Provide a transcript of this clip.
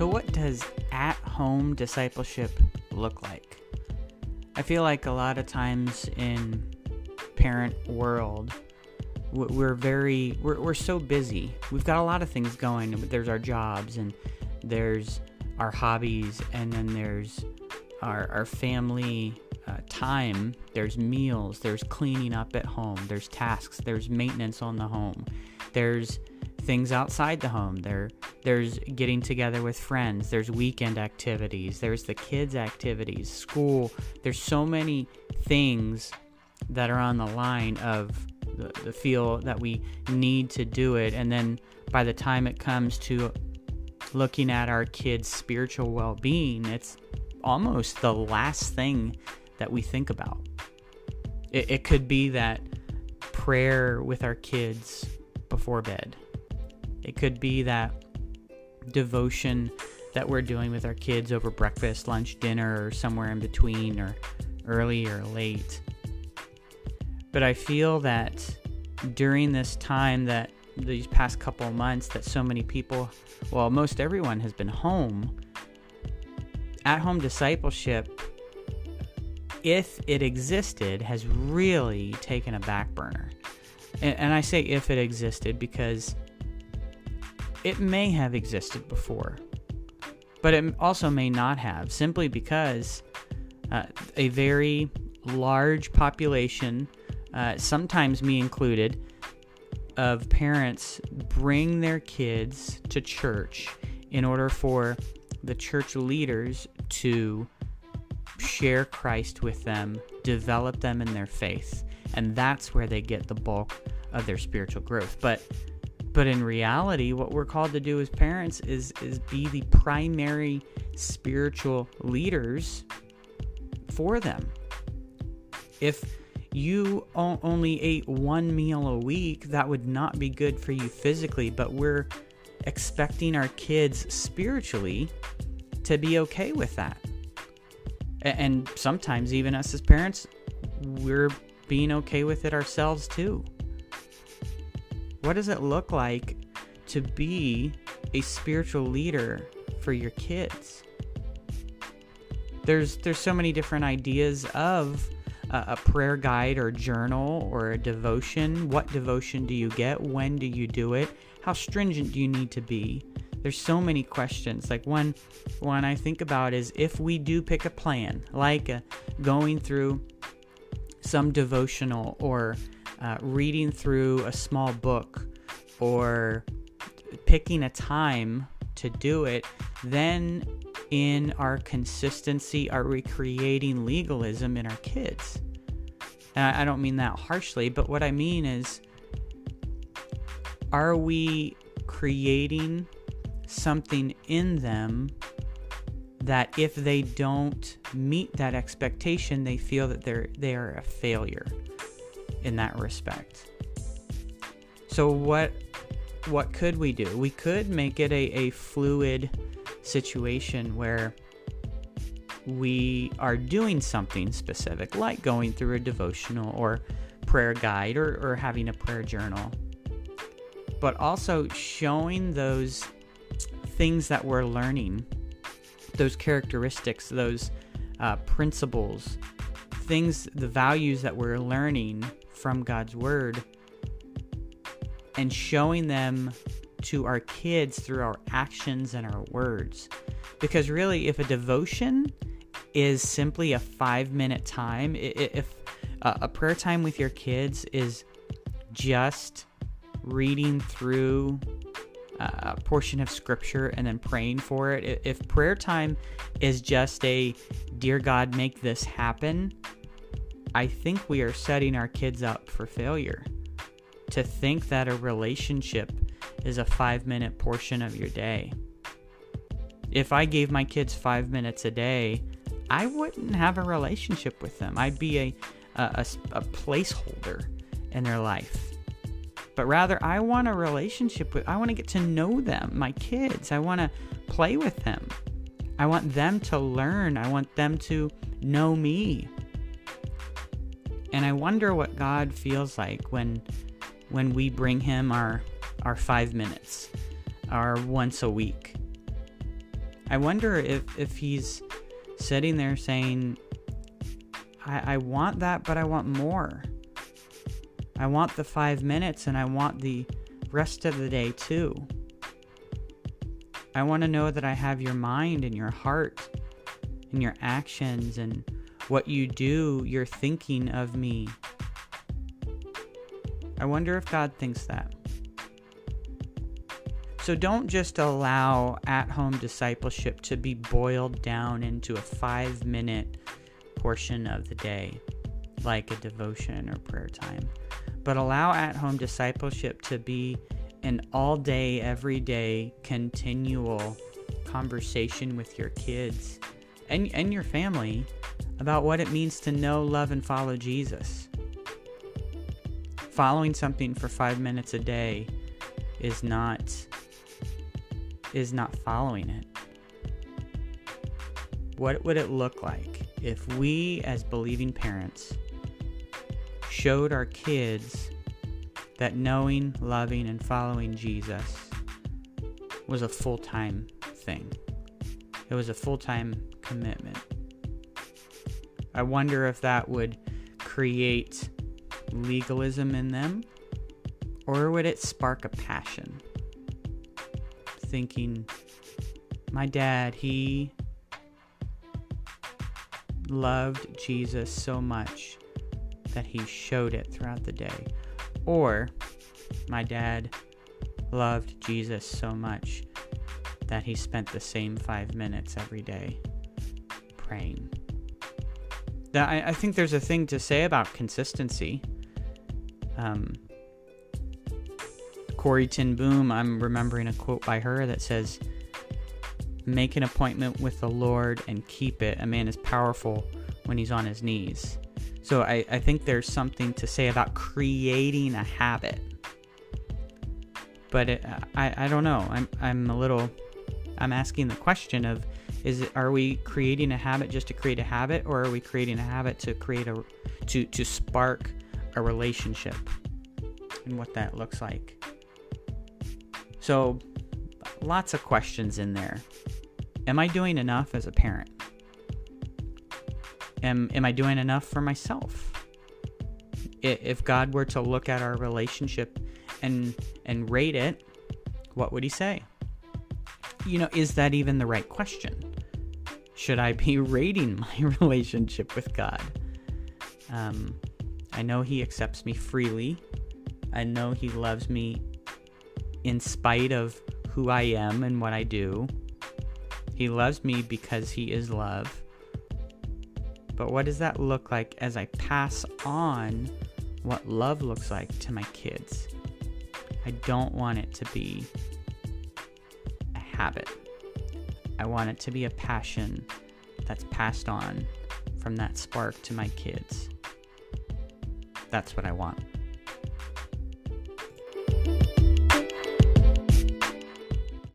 So what does at-home discipleship look like? I feel like a lot of times in parent world, we're so busy. We've got a lot of things going. There's our jobs, and there's our hobbies, and then there's our family time. There's meals. There's cleaning up at home. There's tasks. There's maintenance on the home. There's things outside the home. There's getting together with friends. There's weekend activities. There's the kids' activities, school. There's so many things that are on the line of the feel that we need to do it. And then by the time it comes to looking at our kids' spiritual well-being, it's almost the last thing that we think about. It could be that prayer with our kids before bed. It could be that devotion that we're doing with our kids over breakfast, lunch, dinner, or somewhere in between, or early or late. But I feel that during this time, that these past couple of months, that so many people, well, most everyone has been home, at-home discipleship, if it existed, has really taken a back burner. And I say if it existed because it may have existed before, but it also may not have, simply because a very large population, sometimes me included, of parents bring their kids to church in order for the church leaders to share Christ with them, develop them in their faith, and that's where they get the bulk of their spiritual growth. But in reality, what we're called to do as parents is be the primary spiritual leaders for them. If you only ate one meal a week, that would not be good for you physically, but we're expecting our kids spiritually to be okay with that. And sometimes even us as parents, we're being okay with it ourselves too. What does it look like to be a spiritual leader for your kids? There's so many different ideas of a prayer guide or journal or a devotion. What devotion do you get? When do you do it? How stringent do you need to be? There's so many questions. Like one I think about is, if we do pick a plan, like going through some devotional, or reading through a small book, or picking a time to do it, then in our consistency, are we creating legalism in our kids? And I don't mean that harshly, but what I mean is, are we creating something in them that if they don't meet that expectation, they feel that they are a failure in that respect? So what could we do? We could make it a fluid situation where we are doing something specific, like going through a devotional or prayer guide or having a prayer journal, but also showing those things that we're learning, those characteristics, those principles, things, the values that we're learning from God's Word, and showing them to our kids through our actions and our words. Because really, if a devotion is simply a 5-minute time, if a prayer time with your kids is just reading through a portion of scripture and then praying for it, if prayer time is just a, "Dear God, make this happen," I think we are setting our kids up for failure. To think that a relationship is a 5-minute portion of your day. If I gave my kids 5 minutes a day, I wouldn't have a relationship with them. I'd be a placeholder in their life. But rather, I want a relationship with, I want to get to know them, my kids. I want to play with them. I want them to learn. I want them to know me. And I wonder what God feels like when we bring hhim our 5 minutes, our once a week. I wonder if he's sitting there saying, I want that, but I want more. I want the 5 minutes, and I want the rest of the day too. I want to know that I have your mind and your heart and your actions and what you do, your thinking of me. I wonder if God thinks that. So don't just allow at-home discipleship to be boiled down into a 5-minute portion of the day, like a devotion or prayer time. But allow at-home discipleship to be an all-day, everyday, continual conversation with your kids and your family about what it means to know, love, and follow Jesus. Following something for 5 minutes a day is not following it. What would it look like if we, as believing parents, showed our kids that knowing, loving, and following Jesus was a full-time thing? It was a full-time commitment. I wonder if that would create legalism in them, or would it spark a passion? Thinking, my dad, he loved Jesus so much that he showed it throughout the day. Or, my dad loved Jesus so much that he spent the same 5 minutes every day praying. Now, I think there's a thing to say about consistency. Corrie ten Boom, I'm remembering a quote by her that says, "Make an appointment with the Lord and keep it. A man is powerful when he's on his knees." So I think there's something to say about creating a habit. But I don't know. I'm asking the question of, are we creating a habit just to create a habit, or are we creating a habit to to spark a relationship, and what that looks like? So, lots of questions in there. Am I doing enough as a parent? Am I doing enough for myself? If God were to look at our relationship and rate it, what would he say? You know, is that even the right question? Should I be rating my relationship with God? I know he accepts me freely. I know he loves me in spite of who I am and what I do. He loves me because he is love. But what does that look like as I pass on what love looks like to my kids? I don't want it to be a habit. I want it to be a passion that's passed on from that spark to my kids. That's what I want.